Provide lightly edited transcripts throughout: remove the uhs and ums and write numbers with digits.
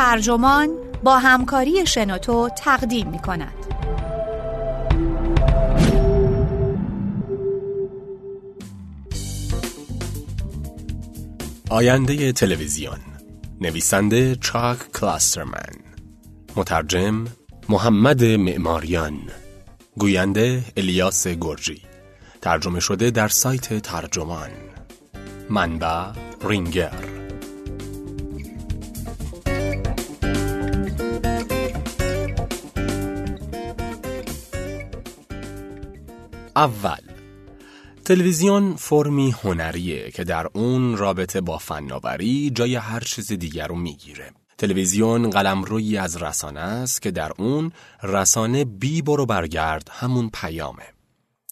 ترجمان با همکاری شنوتو تقدیم می‌کند. آینده تلویزیون، نویسنده چاک کلاسترمن، مترجم محمد معماریان، گوینده الیاس گرجی، ترجمه شده در سایت ترجمان، منبع رینگر. اول، تلویزیون فرمی هنریه که در اون رابطه با فناوری جای هر چیز دیگر رو میگیره. تلویزیون قلمرویی از رسانه است که در اون رسانه بی برو برگرد همون پیامه.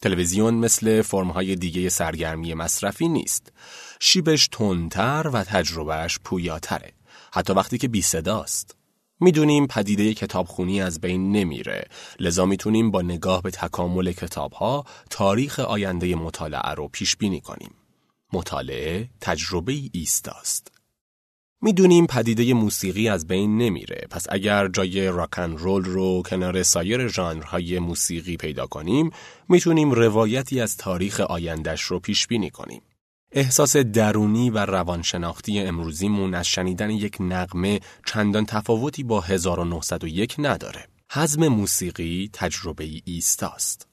تلویزیون مثل فرم‌های دیگه سرگرمی مصرفی نیست. شیبش تندتر و تجربهش پویاتره، حتی وقتی که بی صداست. میدونیم پدیده کتابخونی از بین نمیره، لذا میتونیم با نگاه به تکامل کتابها تاریخ آینده مطالعه رو پیش بینی کنیم. مطالعه تجربه ایستاست. میدونیم پدیده موسیقی از بین نمیره، پس اگر جای راکن رول رو کنار سایر ژانرهای موسیقی پیدا کنیم، میتونیم روایتی از تاریخ آیندهش رو پیش بینی کنیم. احساس درونی و روانشناختی امروزیمون از شنیدن یک نغمه چندان تفاوتی با 1901 نداره. هضم موسیقی تجربه ایستاست.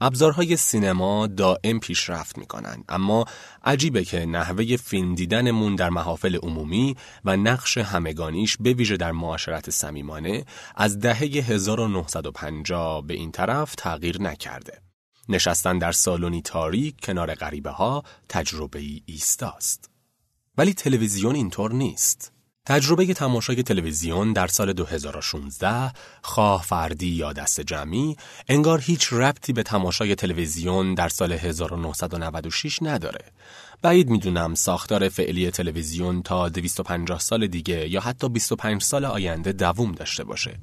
ابزارهای سینما دائم پیشرفت میکنن، اما عجیبه که نحوه فیلم دیدنمون در محافل عمومی و نقش همگانیش به ویژه در معاشرت صمیمانه از دهه 1950 به این طرف تغییر نکرده. نشستن در سالونی تاریک کنار غریبه ها تجربه ایستاست. ولی تلویزیون اینطور نیست. تجربه تماشای تلویزیون در سال 2016 خواه فردی یا دست جمعی انگار هیچ ربطی به تماشای تلویزیون در سال 1996 نداره. بعید میدونم ساختار فعلی تلویزیون تا 250 سال دیگه یا حتی 25 سال آینده دوام داشته باشه.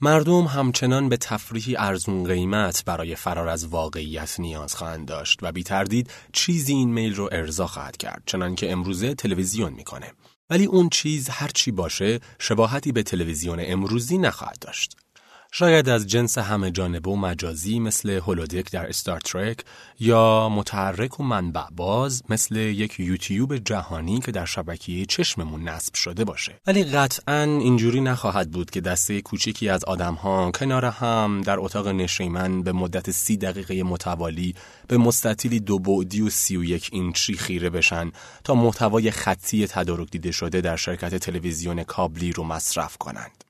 مردم همچنان به تفریحی ارزون قیمت برای فرار از واقعیت نیاز خواهند داشت و بی تردید چیزی این میل رو ارضا خواهد کرد، چنان که امروزه تلویزیون میکنه. ولی اون چیز هر چی باشه شباهتی به تلویزیون امروزی نخواهد داشت. شاید از جنس همه جانبه و مجازی مثل هولودک در استار ترک یا متحرک و منبع باز مثل یک یوتیوب جهانی که در شبکه چشممون نصب شده باشه. ولی قطعاً اینجوری نخواهد بود که دسته کوچیکی از آدم‌ها کنار هم در اتاق نشیمن به مدت 30 دقیقه متوالی به مستطیلی 2 بعدی و 31 اینچی خیره بشن تا محتوای خطی تدارک دیده شده در شرکت تلویزیون کابلی رو مصرف کنند.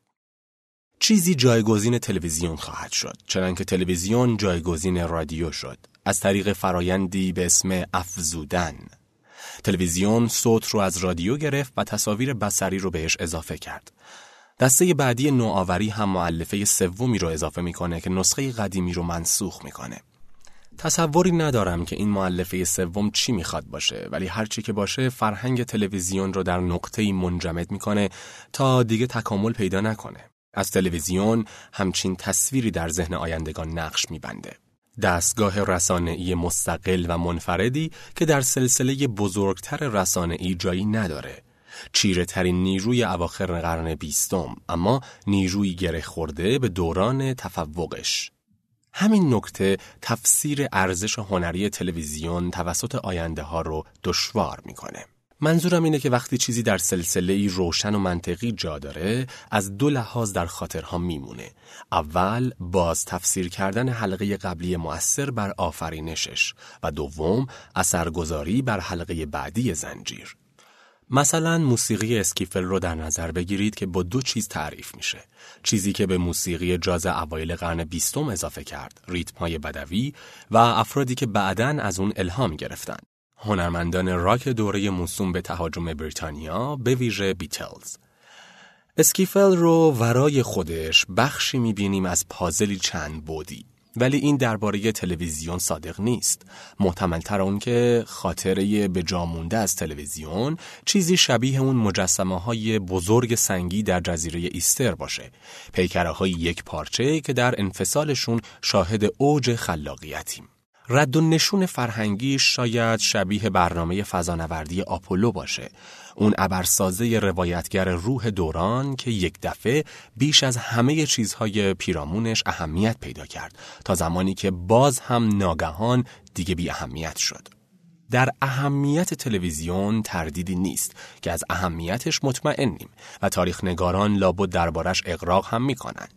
چیزی جایگزین تلویزیون خواهد شد، چنانکه تلویزیون جایگزین رادیو شد، از طریق فرایندی به اسم افزودن. تلویزیون صوت رو از رادیو گرفت و تصاویر بصری رو بهش اضافه کرد. دسته بعدی نوآوری هم مؤلفه 3 رو اضافه میکنه که نسخه قدیمی رو منسوخ میکنه. تصوری ندارم که این مؤلفه 3 چی میخواد باشه، ولی هر چی که باشه فرهنگ تلویزیون رو در نقطه‌ای منجمد میکنه تا دیگه تکامل پیدا نکنه. از تلویزیون همچین تصویری در ذهن آیندگان نقش می‌بنده. دستگاه رسانه‌ای مستقل و منفردی که در سلسله بزرگتر رسانه‌ای جایی نداره. چیره‌ترین نیروی اواخر قرن 20م، اما نیرویی گره خورده به دوران تفوقش. همین نکته تفسیر ارزش هنری تلویزیون توسط آینده‌ها رو دشوار می‌کنه. منظورم اینه که وقتی چیزی در سلسله‌ای روشن و منطقی جا داره، از 2 لحاظ در خاطرها میمونه. اول، باز تفسیر کردن حلقه قبلی مؤثر بر آفرینشش و دوم، اثرگذاری بر حلقه بعدی زنجیر. مثلا موسیقی اسکیفل رو در نظر بگیرید که با 2 چیز تعریف میشه. چیزی که به موسیقی جاز اوایل قرن 20م اضافه کرد، ریتم‌های بدوی و افرادی که بعداً از اون الهام گرفتن. هنرمندان راک دوره موسوم به تهاجم بریتانیا، به ویژه بیتلز. اسکیفل رو ورای خودش بخشی می‌بینیم از پازلی چند بعدی، ولی این درباره تلویزیون صادق نیست. محتمل‌تر اون که خاطره به جا مونده از تلویزیون چیزی شبیه اون مجسمه‌های بزرگ سنگی در جزیره ایستر باشه، پیکره‌های یک پارچه که در انفصالشون شاهد اوج خلاقیتیم. رد و نشون فرهنگی شاید شبیه برنامه فضانوردی آپولو باشه، اون ابرسازه روایتگر روح دوران که یک دفعه بیش از همه چیزهای پیرامونش اهمیت پیدا کرد تا زمانی که باز هم ناگهان دیگه بی اهمیت شد. در اهمیت تلویزیون تردیدی نیست که از اهمیتش مطمئنیم و تاریخ نگاران لابد دربارش اغراق هم میکنن.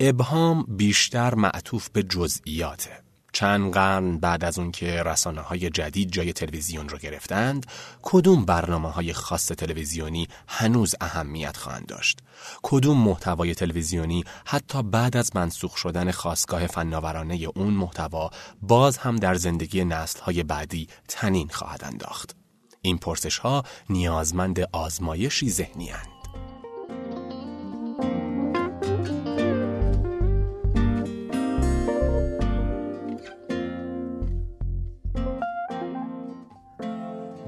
ابهام بیشتر معطوف به جزئیاته. چند قرن بعد از اون که رسانه‌های جدید جای تلویزیون رو گرفتند، کدوم برنامه‌های خاص تلویزیونی هنوز اهمیت خواهند داشت؟ کدوم محتوای تلویزیونی حتی بعد از منسوخ شدن خاستگاه فناورانه اون محتوا باز هم در زندگی نسل‌های بعدی تنین خواهد انداخت؟ این پرسش‌ها نیازمند آزمایشی ذهنی اند.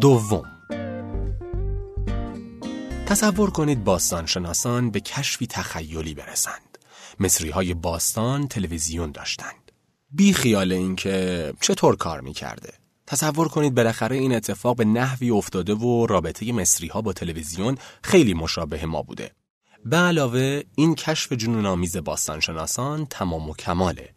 دوم، تصور کنید باستانشناسان به کشفی تخیلی برسند. مصری‌های باستان تلویزیون داشتند. بی خیال این که چطور کار می‌کرده. تصور کنید بالاخره این اتفاق به نحوی افتاده و رابطه مصری‌ها با تلویزیون خیلی مشابه ما بوده. به علاوه این کشف جنون‌آمیز باستانشناسان تمام و کماله.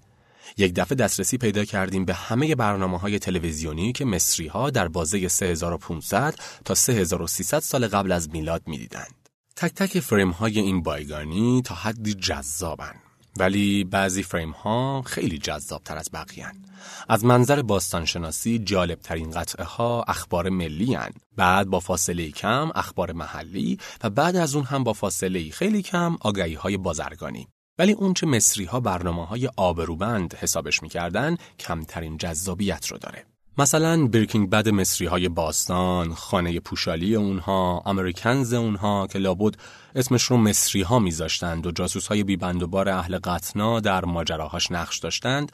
یک دفعه دسترسی پیدا کردیم به همه برنامه‌های تلویزیونی که مصری‌ها در بازه 3500 تا 3300 سال قبل از میلاد می‌دیدند. تک تک فریم‌های این بایگانی تا حدی جذابن، ولی بعضی فریم‌ها خیلی جذاب‌تر از بقیه‌اند. از منظر باستانشناسی جالب‌ترین قطعه‌ها اخبار ملی‌اند، بعد با فاصله کم اخبار محلی و بعد از اون هم با فاصله خیلی کم آگهی‌های بازرگانی. ولی اون چه مصری‌ها برنامه‌های آبروبند حسابش می‌کردن کمترین جذابیت رو داره. مثلا برکینگ بد مصری‌های باستان، خانه پوشالی اونها، امریکنز اونها که لابد اسمش رو مصری‌ها می‌ذاشتند و جاسوس‌های بی‌بند و بار اهل قتنا در ماجراهاش نقش داشتند،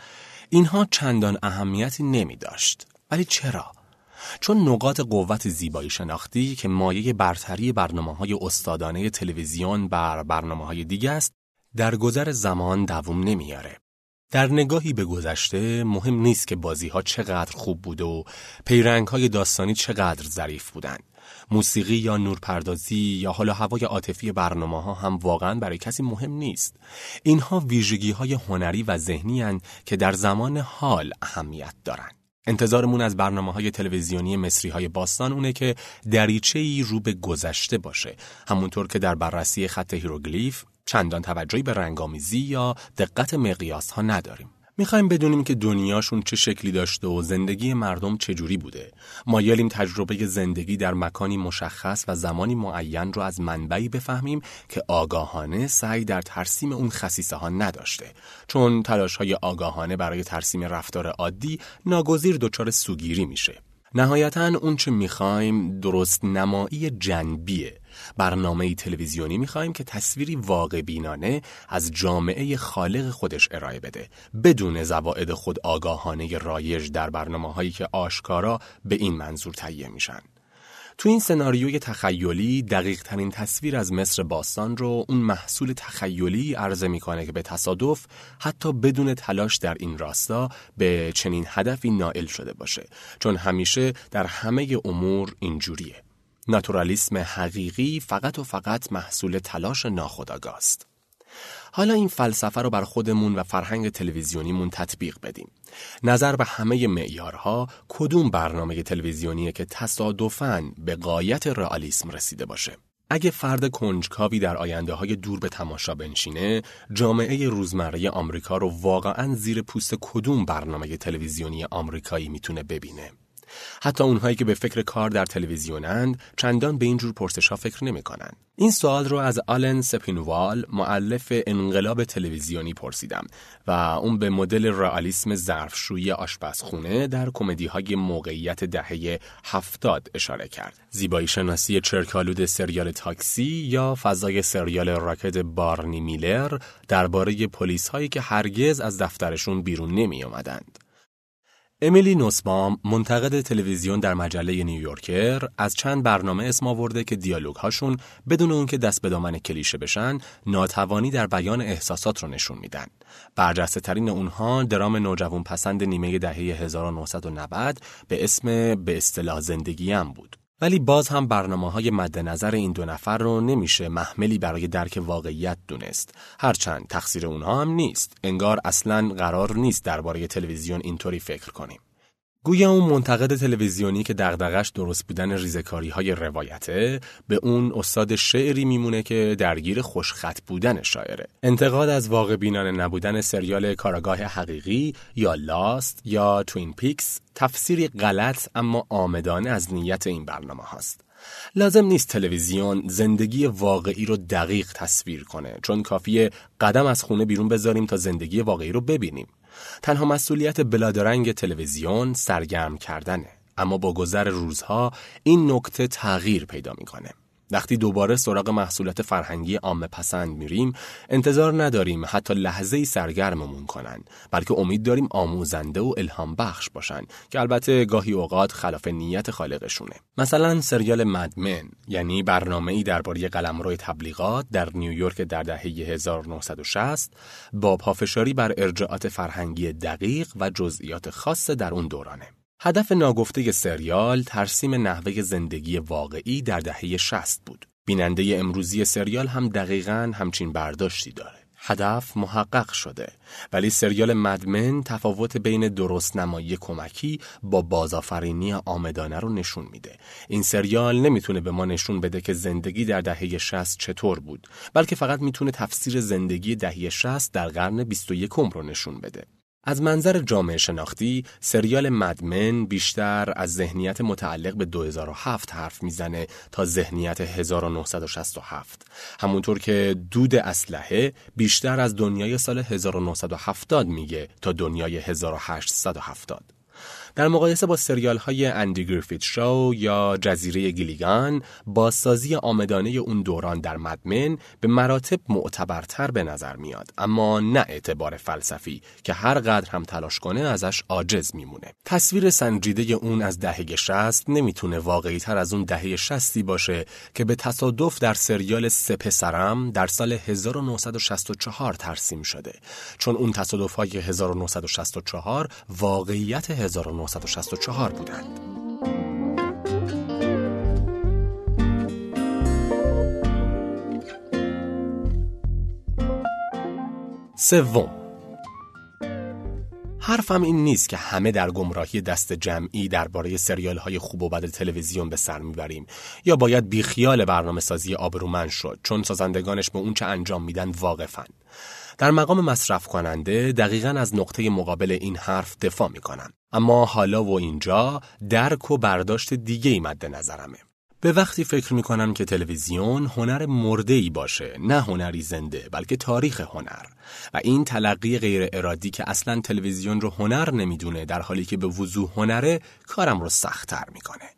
اینها چندان اهمیتی نمی‌داشت. ولی چرا؟ چون نقاط قوت زیبایی شناختی که مایه برتری برنامه‌های استادانه تلویزیون بر برنامه‌های دیگه است، در گذر زمان دوام نمیاره. در نگاهی به گذشته مهم نیست که بازی‌ها چقدر خوب بود و پیرنگ‌های داستانی چقدر ظریف بودن. موسیقی یا نورپردازی یا حال و هوای عاطفی برنامه‌ها هم واقعاً برای کسی مهم نیست. اینها ویژگی‌های هنری و ذهنی اند که در زمان حال اهمیت دارند. انتظارمون از برنامه‌های تلویزیونی مصری‌های باستان اونه که دریچه‌ای رو به گذشته باشه، همونطور که در بررسی خط هیروگلیف چندان توجهی به رنگامیزی یا دقت مقیاس ها نداریم. میخوایم بدونیم که دنیاشون چه شکلی داشته و زندگی مردم چجوری بوده. مایلیم تجربه زندگی در مکانی مشخص و زمانی معین رو از منبعی بفهمیم که آگاهانه سعی در ترسیم اون خصیصه ها نداشته، چون تلاش های آگاهانه برای ترسیم رفتار عادی ناگزیر دچار سوگیری میشه. نهایتاً اون چه میخوایم درست نمایی جنبیه. برنامه تلویزیونی میخوایم که تصویری واقع بینانه از جامعه خالق خودش ارائه بده، بدون زوائد خود آگاهانه رایج در برنامه‌هایی که آشکارا به این منظور تهیه میشن. تو این سناریوی تخیلی دقیق ترین تصویر از مصر باستان رو اون محصول تخیلی عرضه میکنه که به تصادف حتی بدون تلاش در این راستا به چنین هدفی نائل شده باشه، چون همیشه در همه امور اینجوریه. ناتورالیسم حقیقی فقط و فقط محصول تلاش ناخودآگاه است. حالا این فلسفه رو بر خودمون و فرهنگ تلویزیونیمون تطبیق بدیم. نظر به همه معیارها کدوم برنامه تلویزیونیه که تصادفاً به غایت رئالیسم رسیده باشه؟ اگه فرد کنجکاوی در آینده‌های دور به تماشا بنشینه، جامعه روزمره آمریکا رو واقعاً زیر پوست کدوم برنامه تلویزیونی آمریکایی میتونه ببینه؟ حتی اونهایی که به فکر کار در تلویزیونند چندان به این جور پرسش‌ها فکر نمی‌کنند. این سوال رو از آلن سپینووال، مؤلف انقلاب تلویزیونی، پرسیدم و اون به مدل رئالیسم ظرفشویی آشپزخونه در کمدی‌های موقعیت دهه 70 اشاره کرد. زیبایی شناسی چرکالود سریال تاکسی یا فضای سریال راکت بارنی میلر درباره پلیس‌هایی که هرگز از دفترشون بیرون نمی‌آمدند. امیلی نوسبام منتقد تلویزیون در مجله نیویورکر از چند برنامه اسم آورده که دیالوگ‌هاشون بدون اون که دست به دامن کلیشه بشن ناتوانی در بیان احساسات رو نشون میدن. برجسته‌ترین اونها درام نوجوان پسند نیمه دهه 1990 به اسم به اصطلاح زندگیم بود. ولی باز هم برنامه‌های مد نظر این دو نفر رو نمیشه محملی برای درک واقعیت دونست. هرچند تقصیر اونها هم نیست. انگار اصلاً قرار نیست درباره تلویزیون اینطوری فکر کنیم. گویا اون منتقد تلویزیونی که دغدغش درست بودن ریزه‌کاری‌های روایته، به اون استاد شعری میمونه که درگیر خوشخط بودن شاعره. انتقاد از واقع بینانه نبودن سریال کاراگاه حقیقی یا لاست یا توین پیکس تفسیری غلط اما عامدانه از نیت این برنامه هاست. لازم نیست تلویزیون زندگی واقعی رو دقیق تصویر کنه، چون کافیه قدم از خونه بیرون بذاریم تا زندگی واقعی رو ببینیم. تنها مسئولیت بلادرنگ تلویزیون سرگرم کردنه، اما با گذر روزها این نکته تغییر پیدا میکنه. وقتی دوباره سراغ محصولات فرهنگی عامه پسند میریم، انتظار نداریم حتی لحظه‌ای سرگرممون کنن، بلکه امید داریم آموزنده و الهام بخش باشن که البته گاهی اوقات خلاف نیت خالقشونه. مثلا سریال مدمن، یعنی برنامه‌ای درباره قلمرو تبلیغات در نیویورک در دهه 1960 با پافشاری بر ارجاعات فرهنگی دقیق و جزئیات خاص در اون دورانه. هدف ناگفته سریال ترسیم نحوه زندگی واقعی در دهه 60 بود. بیننده امروزی سریال هم دقیقاً همچین برداشتی داره. هدف محقق شده، ولی سریال مدمن تفاوت بین درست نمایی کمکی با بازآفرینی عامدانه رو نشون میده. این سریال نمیتونه به ما نشون بده که زندگی در دهه 60 چطور بود، بلکه فقط میتونه تفسیر زندگی دهه 60 در قرن 21 رو نشون بده. از منظر جامعه شناختی، سریال مدمن بیشتر از ذهنیت متعلق به 2007 حرف میزنه تا ذهنیت 1967. همونطور که دود اسلحه بیشتر از دنیای سال 1970 میگه تا دنیای 1870. در مقایسه با سریال های اندی گریفیت شو یا جزیره گیلیگان، بازسازی عامدانه اون دوران در مدمن به مراتب معتبرتر به نظر میاد، اما نه اعتبار فلسفی که هر قدر هم تلاش کنه ازش عاجز میمونه. تصویر سنجیده اون از دهه 60 نمیتونه واقعی تر از اون دهه 60 باشه که به تصادف در سریال سه پسرم در سال 1964 ترسیم شده، چون اون تصادف های 1964 واقعیت 1964 بودند. سوم، حرفم این نیست که همه در گمراهی دست جمعی درباره سریال‌های خوب و بد تلویزیون به سر می‌بریم یا باید بیخیال برنامه‌سازی آبرومند شد، چون سازندگانش به اون چه انجام میدن واقفن. در مقام مصرف کننده دقیقاً از نقطه مقابل این حرف دفاع می‌کنم، اما حالا و اینجا درک و برداشت دیگه‌ای مد نظرمه. به وقتی فکر میکنم که تلویزیون هنر مرده‌ای باشه، نه هنری زنده، بلکه تاریخ هنر، و این تلقی غیر ارادی که اصلاً تلویزیون رو هنر نمیدونه در حالی که به وضوح هنره، کارم رو سخت‌تر میکنه.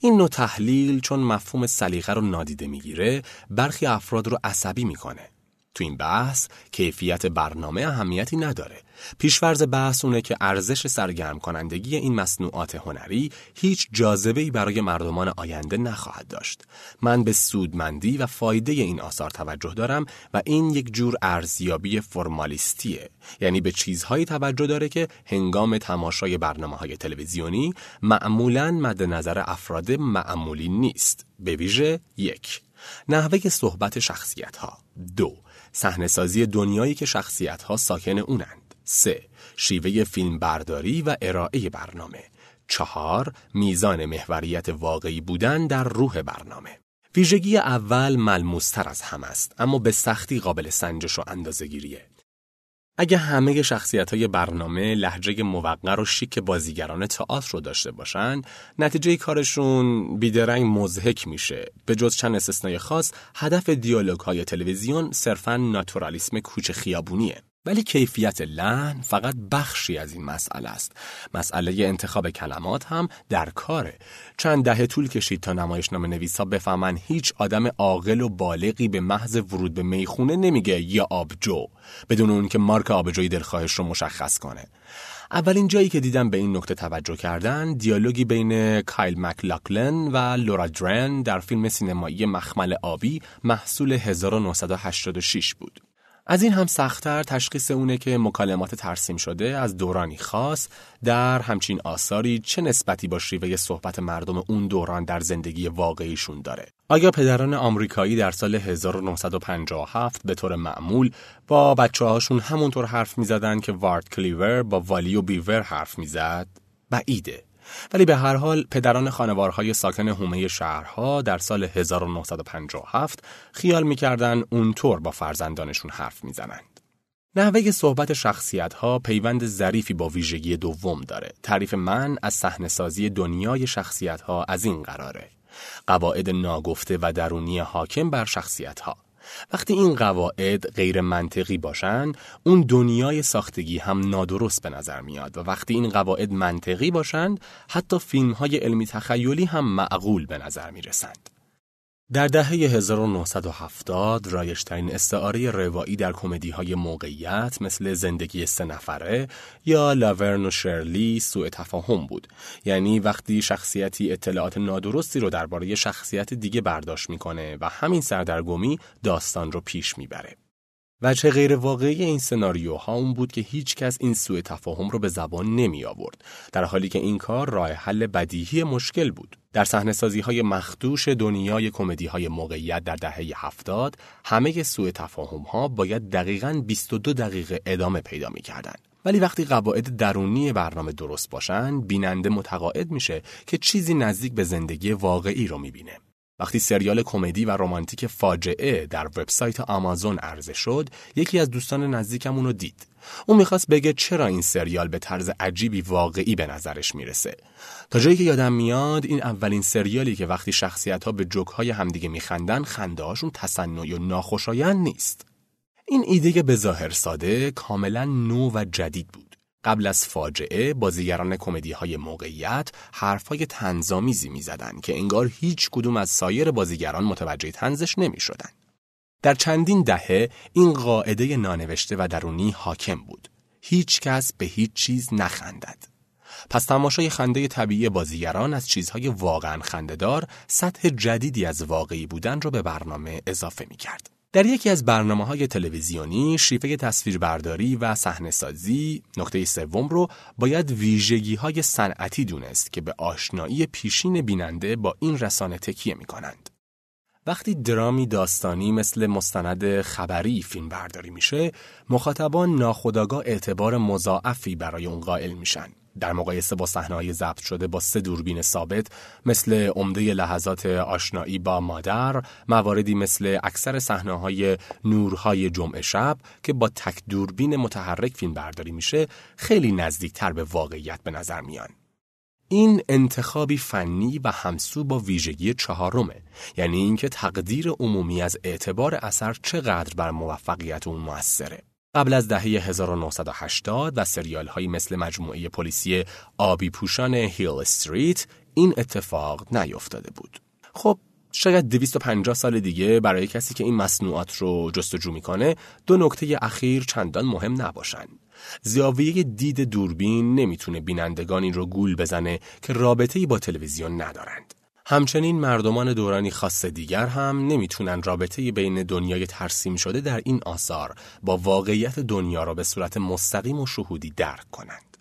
این نوع تحلیل چون مفهوم سلیقه رو نادیده میگیره، برخی افراد رو عصبی میکنه. تو این بحث کیفیت برنامه اهمیتی نداره. پیش‌فرض بحث اونه که ارزش سرگرم کنندگی این مصنوعات هنری هیچ جاذبه‌ای برای مردمان آینده نخواهد داشت. من به سودمندی و فایده این آثار توجه دارم و این یک جور ارزیابی فرمالیستیه، یعنی به چیزهایی توجه داره که هنگام تماشای برنامه‌های تلویزیونی معمولاً مد نظر افراد معمولی نیست. به ویژه یک، نحوه صحبت شخصیت‌ها، دو، صحنه‌سازی دنیایی که شخصیت‌ها ساکن اونند، 3. شیوه فیلمبرداری و ارائه برنامه، 4. میزان محوریت واقعی بودن در روح برنامه. ویژگی اول ملموس‌تر از همه است، اما به سختی قابل سنجش و اندازه‌گیریه. اگه همه شخصیت‌های برنامه لهجه موقر و شیک بازیگران تئاتر رو داشته باشن، نتیجه کارشون بیدرنگ مضحک میشه. به جز چند استثنای خاص، هدف دیالوگ‌های تلویزیون صرفاً ناتورالیسم کوچه خیابونیه. ولی کیفیت لحن فقط بخشی از این مسئله است. مسئله انتخاب کلمات هم در کاره. چند دهه طول کشید تا نمایشنامه نویسا بفهمن هیچ آدم عاقل و بالغی به محض ورود به میخونه نمیگه یا آبجو بدون اون که مارک آبجوی دلخواهش رو مشخص کنه. اولین جایی که دیدم به این نکته توجه کردن دیالوگی بین کایل مک لاکلن و لورا درن در فیلم سینمایی مخمل آبی محصول 1986 بود. از این هم سخت‌تر تشخیص اونه که مکالمات ترسیم شده از دورانی خاص در همچین آثاری چه نسبتی با شیوه صحبت مردم اون دوران در زندگی واقعیشون داره. آیا پدران آمریکایی در سال 1957 به طور معمول با بچه‌هاشون همونطور حرف می‌زدن که وارد کلیور با والیو بیور حرف می‌زد؟ بعیده. ولی به هر حال پدران خانوارهای ساکن حومه شهرها در سال 1957 خیال می‌کردن اونطور با فرزندانشون حرف می‌زنند. نحوه صحبت شخصیت‌ها پیوند ظریفی با ویژگی دوم داره. تعریف من از صحنه‌سازی دنیای شخصیت‌ها از این قراره: قواعد ناگفته و درونی حاکم بر شخصیت‌ها. وقتی این قواعد غیر منطقی باشن، اون دنیای ساختگی هم نادرست به نظر میاد و وقتی این قواعد منطقی باشن، حتی فیلم‌های علمی تخیلی هم معقول به نظر میرسند. در دهه 1970 رایج‌ترین استعاره روایی در کمدی‌های موقعیت مثل زندگی سه نفره یا لاورن و شرلی سوء تفاهم بود. یعنی وقتی شخصیتی اطلاعات نادرستی رو درباره شخصیت دیگه برداشت می‌کنه و همین سردرگمی داستان رو پیش می‌بره. وجه غیر واقعی این سناریوها اون بود که هیچ کس این سوء تفاهم رو به زبان نمی آورد، در حالی که این کار راه حل بدیهی مشکل بود. در صحنه‌سازی‌های مخدوش دنیای کمدی‌های موقعیت در دهه 70 همه سوء تفاهم‌ها باید دقیقاً 22 دقیقه ادامه پیدا می‌کردند. ولی وقتی قواعد درونی برنامه درست باشن، بیننده متقاعد میشه که چیزی نزدیک به زندگی واقعی رو می‌بینه. وقتی سریال کمدی و رمانتیک فاجعه در وبسایت آمازون عرضه شد، یکی از دوستان نزدیکم اون رو دید. اون میخواست بگه چرا این سریال به طرز عجیبی واقعی به نظرش میرسه. تا جایی که یادم میاد این اولین سریالی که وقتی شخصیت‌ها به جوک‌های همدیگه میخندن، خنده‌هاشون تصنعی و ناخوشایند نیست. این ایده که به ظاهر ساده، کاملا نو و جدید بود. قبل از فاجعه بازیگران کمدی‌های موقعیت حرف‌های طنزآمیزی می‌زدند که انگار هیچ کدوم از سایر بازیگران متوجه طنزش نمی‌شدند. در چندین دهه این قاعده نانوشته و درونی حاکم بود: هیچ کس به هیچ چیز نخندد. پس تماشای خنده طبیعی بازیگران از چیزهای واقعاً خنده‌دار سطح جدیدی از واقعی بودن را به برنامه اضافه می‌کرد. در یکی از برنامه‌های تلویزیونی شیفه تصویربرداری و صحنه‌سازی نکته سوم رو باید ویژگی‌های صنعتی دونست که به آشنایی پیشین بیننده با این رسانه تکیه می‌کنند. وقتی درامی داستانی مثل مستند خبری فیلم برداری میشه، مخاطبان ناخودآگاه اعتبار مضاعفی برای اون قائل میشن. در مقایسه با صحنه‌های ضبط شده با سه دوربین ثابت مثل عمده لحظات آشنایی با مادر، مواردی مثل اکثر صحنه‌های نورهای جمعه شب که با تک دوربین متحرک فیلم برداری میشه، خیلی نزدیکتر به واقعیت به نظر میان. این انتخابی فنی و همسو با ویژگی چهارمه، یعنی اینکه تقدیر عمومی از اعتبار اثر چقدر بر موفقیت اون موثره. قبل از دهه 1980 و سریال هایی مثل مجموعه پلیسی آبی پوشان هیل استریت این اتفاق نیفتاده بود. خب شاید 250 سال دیگه برای کسی که این مصنوعات رو جستجو میکنه دو نکته اخیر چندان مهم نباشن. زاویه دید دوربین نمیتونه بینندگانی رو گول بزنه که رابطه‌ای با تلویزیون ندارند. همچنین مردمان دورانی خاص دیگر هم نمیتونن رابطه بین دنیای ترسیم شده در این آثار با واقعیت دنیا را به صورت مستقیم و شهودی درک کنند.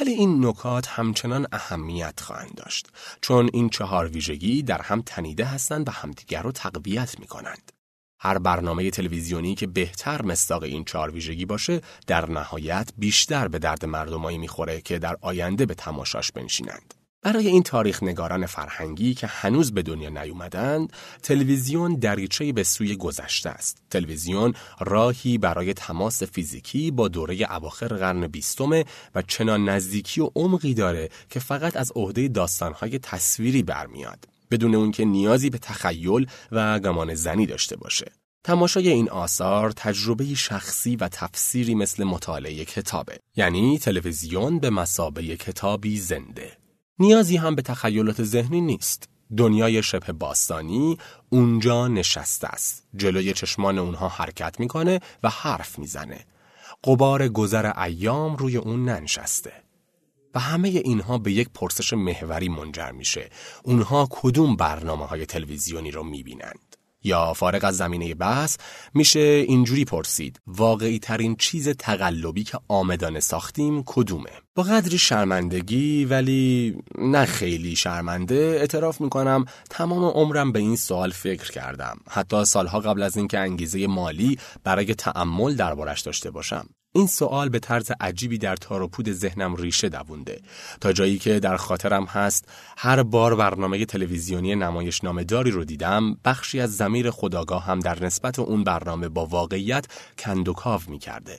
ولی این نکات همچنان اهمیت خواهند داشت، چون این چهار ویژگی در هم تنیده هستند و همدیگر را تقویت میکنند. هر برنامه تلویزیونی که بهتر مصداق این چهار ویژگی باشه، در نهایت بیشتر به درد مردمایی میخوره که در آینده به تماشاش بنشینند. برای این تاریخ نگاران فرهنگی که هنوز به دنیا نیومدند، تلویزیون دریچه‌ای به سوی گذشته است. تلویزیون راهی برای تماس فیزیکی با دوره اواخر قرن 20 و چنان نزدیکی و عمقی داره که فقط از عهده داستان‌های تصویری برمیاد، بدون اون که نیازی به تخیل و گمان زنی داشته باشه. تماشای این آثار تجربه شخصی و تفسیری مثل مطالعه کتابه، یعنی تلویزیون به مثابه کتابی زنده. نیازی هم به تخیلات ذهنی نیست. دنیای شبه باستانی اونجا نشسته است. جلوی چشمان اونها حرکت میکنه و حرف میزنه. غبار گذر ایام روی اون ننشسته. و همه اینها به یک پرسش محوری منجر میشه. اونها کدوم برنامه‌های تلویزیونی رو میبینند؟ یا فارغ از زمینه بحث میشه اینجوری پرسید: واقعی ترین چیز تقلبی که آمدانه ساختیم کدومه؟ با قدری شرمندگی، ولی نه خیلی شرمنده، اعتراف میکنم تمام عمرم به این سوال فکر کردم، حتی سالها قبل از اینکه انگیزه مالی برای تأمل دربارش داشته باشم. این سوال به طرز عجیبی در تار و پود ذهنم ریشه دوونده، تا جایی که در خاطرم هست هر بار برنامه تلویزیونی نمایشنامه‌داری رو دیدم، بخشی از ضمیر خودآگاه هم در نسبت اون برنامه با واقعیت کندوکاو می‌کرده.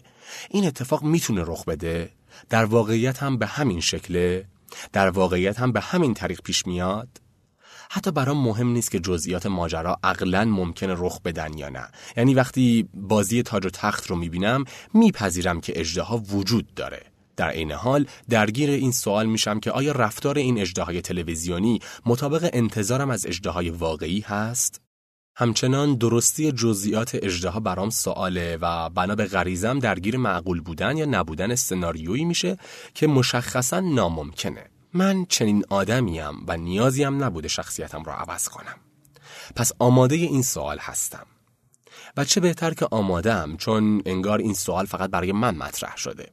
این اتفاق میتونه رخ بده؟ در واقعیت هم به همین شکله؟ در واقعیت هم به همین طریق پیش میاد؟ حتی برام مهم نیست که جزئیات ماجرا عقلاً ممکنه رخ بدن یا نه. یعنی وقتی بازی تاج و تخت رو میبینم میپذیرم که اژدها وجود داره. در عین حال درگیر این سوال میشم که آیا رفتار این اژدهای تلویزیونی مطابق انتظارم از اژدهای واقعی هست؟ همچنان درستی جزئیات اژدها برام سواله و بنا به غریزم درگیر معقول بودن یا نبودن سناریویی میشه که مشخصاً ناممکنه. من چنین آدمیم و نیازیم نبوده شخصیتم را عوض کنم. پس آماده این سوال هستم. و چه بهتر که آمادم، چون انگار این سوال فقط برای من مطرح شده.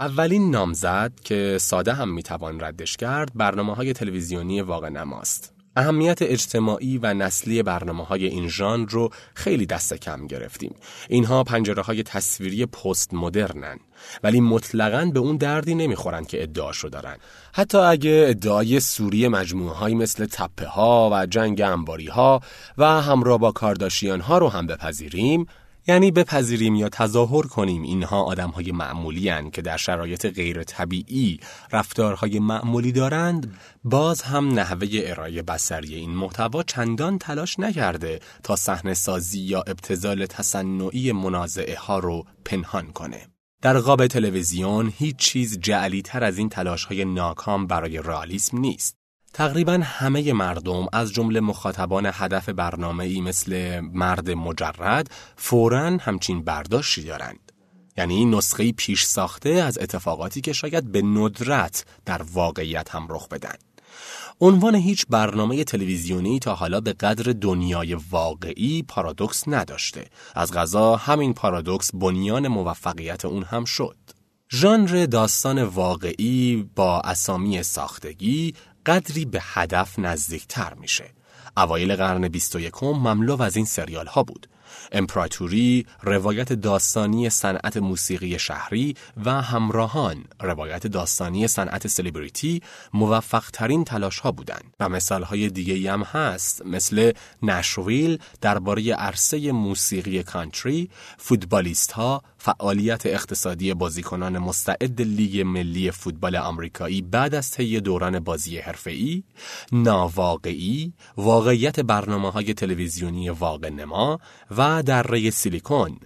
اولین نامزد که ساده هم میتوان ردش کرد، برنامه‌های تلویزیونی واقع نماست. اهمیت اجتماعی و نسلی برنامه‌های این ژانر رو خیلی دست کم گرفتیم. اینها پنجره‌های تصویری پست مدرنن، ولی مطلقاً به اون دردی نمیخورن که ادعاشو دارن. حتی اگه ادعای سوری مجموعه‌هایی مثل تپه‌ها و جنگ انباری‌ها و همراه با کارداشیان‌ها رو هم بپذیریم، یعنی بپذیریم یا تظاهر کنیم اینها آدم‌های معمولی هستند که در شرایط غیر طبیعی رفتارهای معمولی دارند، باز هم نحوه ارائه بصری این محتوا چندان تلاش نکرده تا صحنه سازی یا ابتذال تصنعی منازعه ها رو پنهان کنه. در قاب تلویزیون هیچ چیز جعلی تر از این تلاش‌های ناکام برای رئالیسم نیست. تقریباً همه مردم از جمله مخاطبان هدف برنامه‌ای مثل مرد مجرد فوراً همچین برداشتی دارند. یعنی نسخه‌ای پیش ساخته از اتفاقاتی که شاید به ندرت در واقعیت هم رخ بدن. عنوان هیچ برنامه تلویزیونی تا حالا به قدر دنیای واقعی پارادوکس نداشته. از قضا همین پارادوکس بنیان موفقیت اون هم شد. ژانر داستان واقعی با اسامی ساختگی قدری به هدف نزدیکتر میشه. اوایل قرن 21 مملو از این سریال ها بود. امپراتوری، روایت داستانی صنعت موسیقی شهری و همراهان، روایت داستانی صنعت سلبریتی موفق ترین تلاش ها بودند. و مثال های دیگه هم هست، مثل نشویل درباره عرصه موسیقی کانتری، فوتبالیست ها، فعالیت اقتصادی بازیکنان مستعد لیگ ملی فوتبال آمریکایی بعد از طی دوران بازی حرفه‌ای، ناواقعی، واقعیت برنامه‌های تلویزیونی واقع‌نما و دره سیلیکون،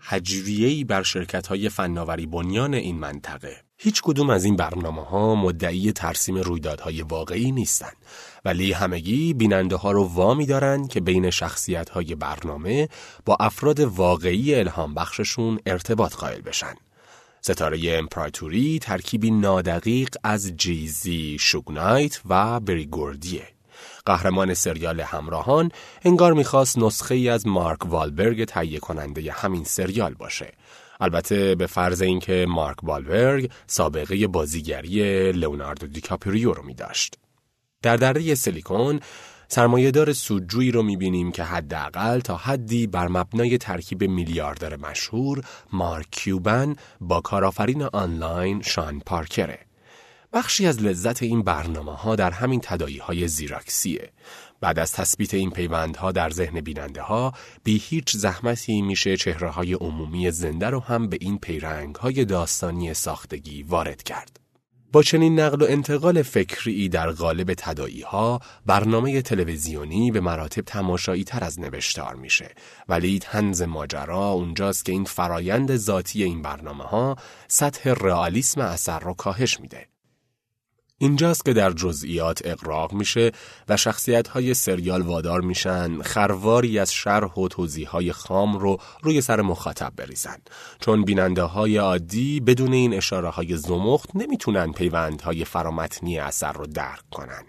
هجویه‌ای بر شرکت‌های فناوری بنیان این منطقه. هیچ کدوم از این برنامه‌ها مدعی ترسیم رویدادهای واقعی نیستند، ولی همگی بیننده‌ها رو وامی دارن که بین شخصیت‌های برنامه با افراد واقعی الهام بخششون ارتباط قائل بشن. ستاره امپراتوری ترکیبی نادقیق از جیزی، شوگنایت و بریگوردیه. قهرمان سریال همراهان انگار میخواست نسخه‌ای از مارک والبرگ تهیه کننده همین سریال باشه. البته به فرض اینکه مارک والبرگ سابقه بازیگری لئوناردو دیکاپریو رو می‌داشت. در دره سیلیکون سرمایه‌دار سودجویی رو می‌بینیم که حداقل تا حدی بر مبنای ترکیب میلیاردر مشهور مارک کیوبن با کارآفرین آنلاین شان پارکره. بخشی از لذت این برنامه‌ها در همین تداعی‌های زیراکسیه. بعد از تثبیت این پیوندها در ذهن بیننده‌ها، بی هیچ زحمتی میشه چهره‌های عمومی زنده رو هم به این پیرنگ‌های داستانی ساختگی وارد کرد. با چنین نقل و انتقال فکری در قالب تداعی‌ها، برنامه تلویزیونی به مراتب تماشایی تر از نوشتار میشه. ولی طنز ماجرا اونجاست که این فرایند ذاتی این برنامه‌ها سطح رئالیسم اثر رو کاهش میده. اینجاست که در جزئیات اغراق میشه و شخصیت‌های سریال وادار میشن خرواری از شرح و توضیح‌های خام رو روی سر مخاطب بریزن، چون بیننده‌های عادی بدون این اشاره‌های زمخت نمیتونن پیوندهای فرامتنی اثر رو درک کنند.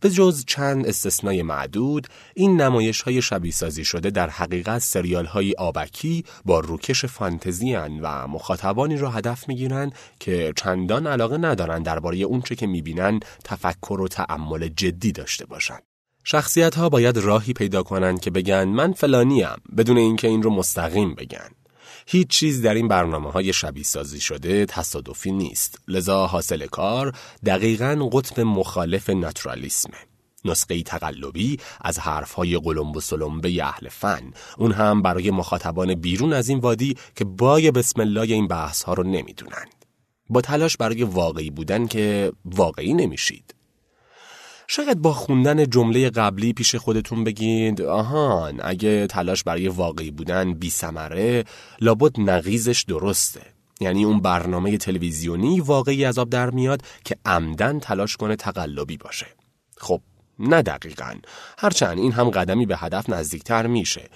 به جز چند استثنای معدود، این نمایش‌های شبیه‌سازی شده در حقیقت سریال‌های آبکی با روکش فانتزی اند و مخاطبانی را هدف می‌گیرند که چندان علاقه ندارند درباره اونچه که می‌بینن تفکر و تأمل جدی داشته باشند. شخصیت‌ها باید راهی پیدا کنند که بگن من فلانیم، بدون اینکه این رو مستقیم بگن. هیچ چیز در این برنامه‌های شبیه‌سازی شده تصادفی نیست، لذا حاصل کار دقیقاً قطب مخالف ناتورالیسمه، نسخه‌ای تقلبی از حرف‌های قلمب و سلمبه اهل فن، اون هم برای مخاطبان بیرون از این وادی که بای بسم الله این بحث‌ها رو نمی‌دونند، با تلاش برای واقعی بودن که واقعی نمی‌شید. شاید با خوندن جمله قبلی پیش خودتون بگید آهان، اگه تلاش برای واقعی بودن بی ثمره، لابد نقیضش درسته، یعنی اون برنامه تلویزیونی واقعی از آب در میاد که عمدن تلاش کنه تقلبی باشه. خب نه دقیقاً، هرچند این هم قدمی به هدف نزدیکتر میشه.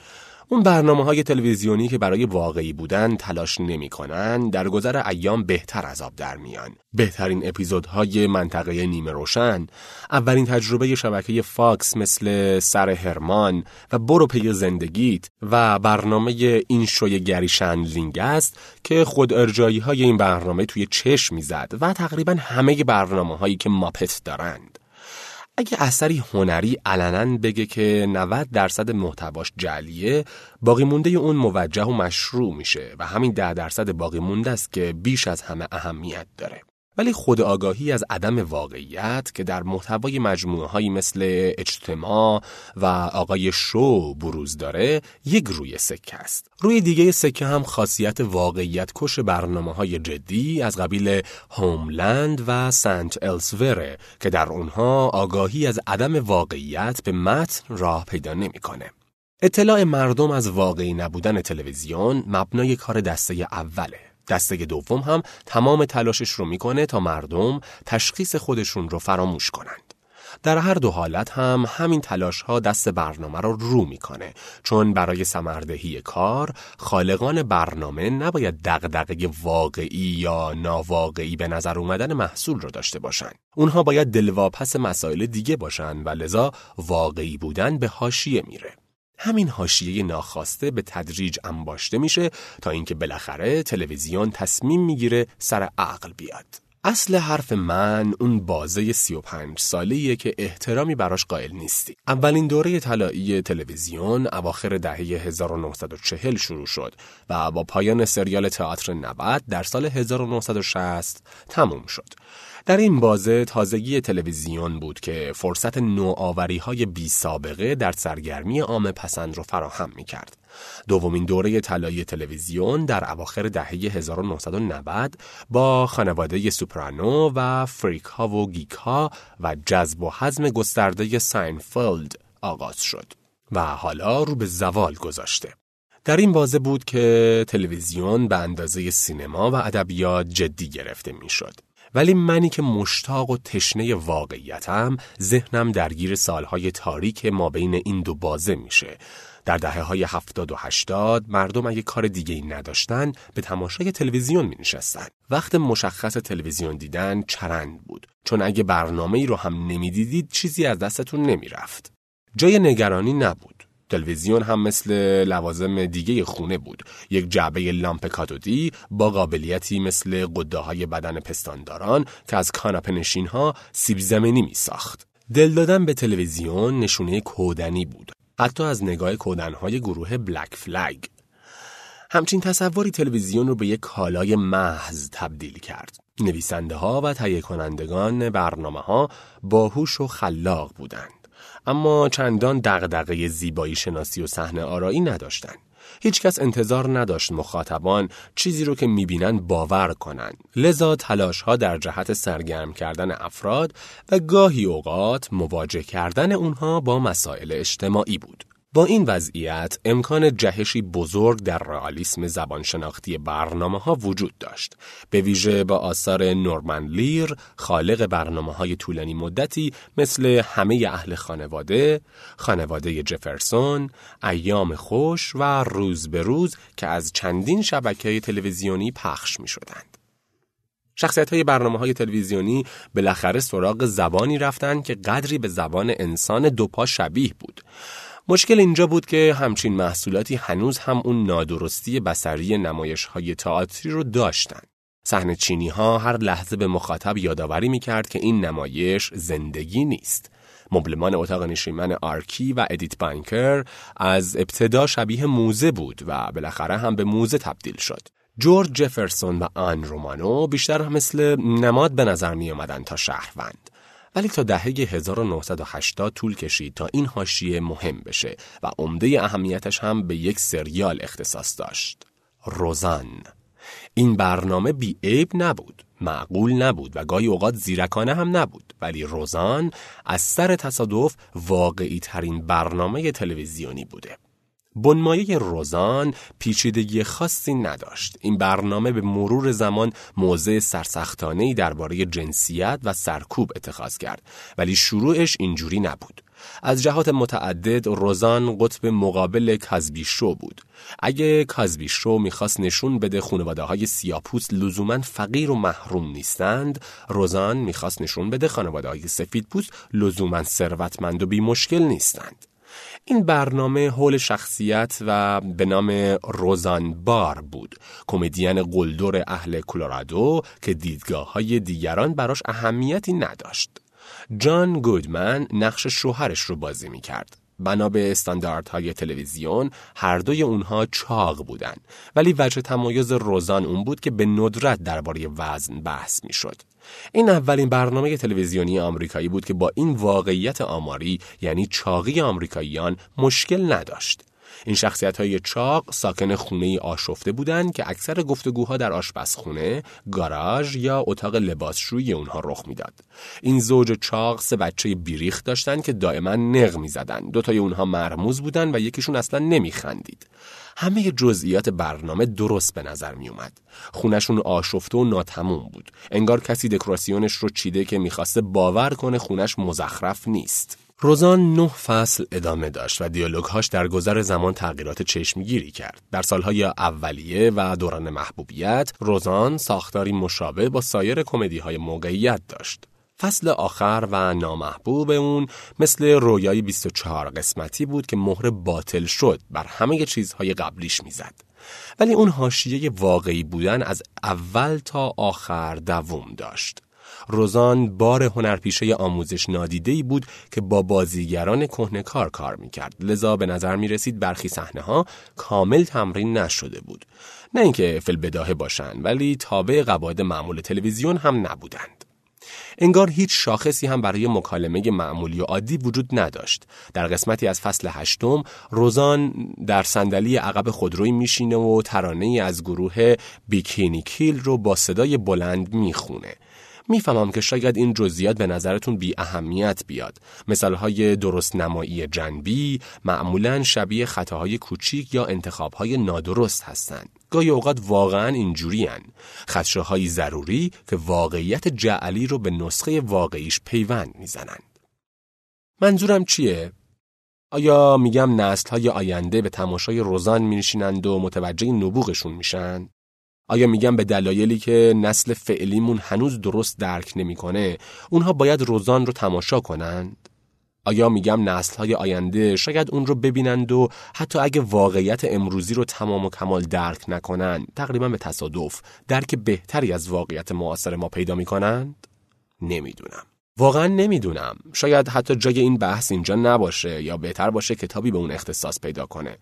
اون برنامه‌های تلویزیونی که برای واقعی بودن تلاش نمی‌کنن، در گذر ایام بهتر از آب در میان. بهترین اپیزودهای منطقه نیمه روشن، اولین تجربه شبکه فاکس مثل سر هرمان و برو پی زندگیت و برنامه این شوی گریشن لینگ است که خود ارجایی‌های این برنامه توی چشم می‌زد و تقریباً همه برنامه‌هایی که ماپت دارند. اگه اثری هنری علناً بگه که 90% محتواش جعلیه، باقی مونده اون موجه و مشروع میشه و همین 10% باقی مونده است که بیش از همه اهمیت داره. ولی خود آگاهی از عدم واقعیت که در محتوای مجموعه‌هایی مثل اجتماع و آقای شو بروز داره، یک روی سکه است. روی دیگه سکه هم خاصیت واقعیت کش برنامه‌های جدی از قبیل هوملند و سنت السوره که در اونها آگاهی از عدم واقعیت به متن راه پیدا نمی‌کنه. اطلاع مردم از واقعی نبودن تلویزیون مبنای کار دسته اوله. دسته دوم هم تمام تلاشش رو میکنه تا مردم تشخیص خودشون رو فراموش کنند. در هر دو حالت هم همین تلاش ها دست برنامه رو میکنه، چون برای ثمردهی کار خالقان برنامه نباید دغدغه واقعی یا ناواقعی به نظر اومدن محصول رو داشته باشن. اونها باید دلواپس مسائل دیگه باشن و لذا واقعی بودن به حاشیه میره. همین حاشیه ناخواسته به تدریج انباشته میشه تا اینکه بالاخره تلویزیون تصمیم میگیره سر عقل بیاد. اصل حرف من اون بازه 35 ساله‌ایه که احترامی براش قائل نیستی. اولین دوره طلایی تلویزیون اواخر دهه 1940 شروع شد و با پایان سریال تئاتر 90 در سال 1960 تموم شد. در این بازه تازگی تلویزیون بود که فرصت نوآوری‌های بی سابقه در سرگرمی عام پسند رو فراهم می‌کرد. دومین دوره طلایی تلویزیون در اواخر دهه 1990 با خانواده سوپرانو و فریک ها و گیک ها و جذب و هضم گسترده ساینفلد آغاز شد و حالا رو به زوال گذاشته. در این بازه بود که تلویزیون به اندازه سینما و ادبیات جدی گرفته می‌شد. ولی منی که مشتاق و تشنه واقعیتم، ذهنم درگیر سالهای تاریک ما بین این دو بازه میشه. در دهه‌های 70 و 80 مردم اگه کار دیگه‌ای نداشتن به تماشای تلویزیون می‌نشستن. وقت مشخص تلویزیون دیدن چرند بود، چون اگه برنامه‌ای رو هم نمی‌دیدید چیزی از دستتون نمی‌رفت. جای نگرانی نبود. تلویزیون هم مثل لوازم دیگه خونه بود، یک جعبه لامپ کاتودی با قابلیتی مثل غده‌های بدن پستانداران که از کاناپه نشین‌ها سیب زمینی می‌ساخت. دل دادن به تلویزیون نشونه کودنی بود، حتی از نگاه کودن‌های گروه بلک فلگ. همچین تصوری تلویزیون رو به یک کالای محض تبدیل کرد. نویسنده‌ها و تهیه کنندگان برنامه‌ها باهوش و خلاق بودند، اما چندان دغدغه زیبایی شناسی و صحنه آرایی نداشتند. هیچکس انتظار نداشت مخاطبان چیزی رو که میبینند باور کنند. لذا تلاش‌ها در جهت سرگرم کردن افراد و گاهی اوقات مواجه کردن اونها با مسائل اجتماعی بود. با این وضعیت امکان جهشی بزرگ در رئالیسم زبانشناختی برنامه‌ها وجود داشت، به ویژه با آثار نورمن لیر، خالق برنامه‌های طولانی مدتی مثل همه اهل خانواده، خانواده جفرسون، ایام خوش و روز به روز که از چندین شبکه تلویزیونی پخش می‌شدند. شخصیت‌های برنامه‌های تلویزیونی بالاخره سراغ زبانی رفتند که قدری به زبان انسان دوپا شبیه بود. مشکل اینجا بود که همچین محصولاتی هنوز هم اون نادرستی بصری نمایش‌های تئاتری رو داشتن. صحنه چینی‌ها هر لحظه به مخاطب یادآوری می‌کرد که این نمایش زندگی نیست. مبلمان اتاق نشیمن آرکی و ادیت بانکر از ابتدا شبیه موزه بود و بالاخره هم به موزه تبدیل شد. جورج جفرسون و آن رومانو بیشتر مثل نماد به نظر می‌آمدند تا شهروند. ولی تا دهه 1980 طول کشید تا این حاشیه مهم بشه و عمده اهمیتش هم به یک سریال اختصاص داشت، روزان. این برنامه بی عیب نبود، معقول نبود و گاهی اوقات زیرکانه هم نبود، ولی روزان از سر تصادف واقعی ترین برنامه تلویزیونی بوده. بنمایه روزان پیچیدگی خاصی نداشت. این برنامه به مرور زمان موضع سرسختانه‌ای درباره جنسیت و سرکوب اتخاذ کرد، ولی شروعش اینجوری نبود. از جهات متعدد روزان قطب مقابل کازبی شو بود. اگه کازبی شو میخواست نشون بده خانواده‌های سیاه‌پوست لزوماً فقیر و محروم نیستند، روزان میخواست نشون بده خانواده‌های سفیدپوست لزوماً ثروتمند و بی‌مشکل نیستند. این برنامه حول شخصیت و به نام روزان بار بود، کمدین قلدر اهل کلرادو که دیدگاه‌های دیگران براش اهمیتی نداشت. جان گودمن نقش شوهرش رو بازی می‌کرد. بنا به استانداردهای تلویزیون هر دوی اونها چاق بودن، ولی وجه تمایز روزان اون بود که به ندرت درباره وزن بحث می‌شد. این اولین برنامه تلویزیونی آمریکایی بود که با این واقعیت آماری، یعنی چاقی آمریکاییان، مشکل نداشت. این شخصیت‌های چاق ساکن خونه‌ای آشفته بودند که اکثر گفتگوها در آشپزخونه، گاراژ یا اتاق لباسشویی اونها رخ میداد. این زوج چاق سه بچه بیریخت داشتند که دائما نق می‌زدند. دوتای اونها مرموز بودند و یکیشون اصلا نمی‌خندید. همه جزئیات برنامه درست به نظر می اومد. خونشون آشفته و ناتموم بود. انگار کسی دکوراسیونش رو چیده که می‌خواسته باور کنه خونش مزخرف نیست. روزان 9 فصل ادامه داشت و دیالوگ‌هاش در گذر زمان تغییرات چشمگیری کرد. در سال‌های اولیه و دوران محبوبیت، روزان ساختاری مشابه با سایر کمدی‌های موقعیت داشت. فصل آخر و نامحبوب اون مثل رویای 24 قسمتی بود که مهر باطل شد بر همه چیزهای قبلیش میزد. ولی اون حاشیه واقعی بودن از اول تا آخر دوام داشت. روزان بار هنرپیشه آموزش نادیده‌ای بود که با بازیگران کهنه‌کار کار میکرد، لذا به نظر میرسید برخی صحنه‌ها کامل تمرین نشده بود. نه اینکه فی‌البداهه باشن، ولی تابع قواعد معمول تلویزیون هم نبودند. انگار هیچ شاخصی هم برای مکالمه معمولی و عادی وجود نداشت. در قسمتی از فصل 8 روزان در صندلی عقب خودرویی میشینه و ترانه‌ای از گروه بیکینی کیل رو با صدای بلند میخونه. میفهمم که شاید این جزئیات به نظرتون بی اهمیت بیاد. مثالهای درست نمایی جنبی معمولاً شبیه خطاهای کوچیک یا انتخابهای نادرست هستند. گاهی اوقات واقعاً اینجوری هن. خدشه‌های ضروری که واقعیت جعلی رو به نسخه واقعیش پیوند میزنند. منظورم چیه؟ آیا میگم نسل‌های آینده به تماشای روزان مینشینند و متوجه نبوغشون میشن؟ آیا میگم به دلایلی که نسل فعلیمون هنوز درست درک نمیکنه، اونها باید روزان رو تماشا کنند؟ آیا میگم نسل‌های آینده شاید اون رو ببینند و حتی اگه واقعیت امروزی رو تمام و کمال درک نکنند، تقریبا به تصادف درک بهتری از واقعیت معاصر ما پیدا میکنند؟ نمیدونم. واقعا نمیدونم. شاید حتی جای این بحث اینجا نباشه یا بهتر باشه کتابی به اون اختصاص پیدا کنه.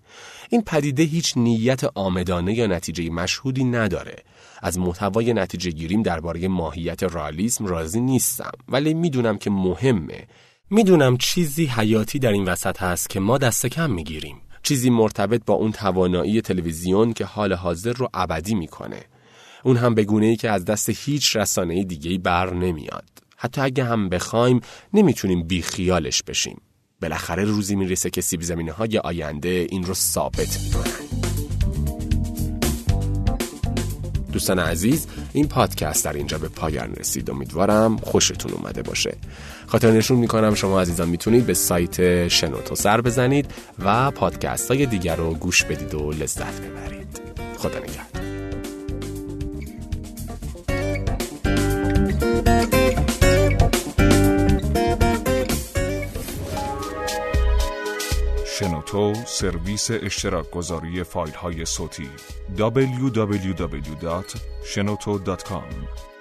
این پدیده هیچ نیت عامدانه یا نتیجه مشهودی نداره. از محتوای نتیجه گیریم درباره ماهیت رئالیسم راضی نیستم، ولی میدونم که مهمه. میدونم چیزی حیاتی در این وسط هست که ما دست کم میگیریم. چیزی مرتبط با اون توانایی تلویزیون که حال حاضر رو ابدی میکنه. اون هم به گونه‌ای که از دست هیچ رسانه‌ای دیگه‌ای بر نمیاد. حتی اگه هم بخوایم نمیتونیم بی خیالش بشیم. بالاخره روزی میرسه که سیب زمینه‌های آینده این رو ثابت می‌کنن. دوستان عزیز، این پادکست در اینجا به پایان رسید. امیدوارم خوشتون اومده باشه. خاطر نشون میکنم شما عزیزان میتونید به سایت شنوتو سر بزنید و پادکست های دیگر رو گوش بدید و لذت ببرید. خدا نگهدار. شنوتو سرویس اشتراک گذاری فایل های صوتی www.shenoto.com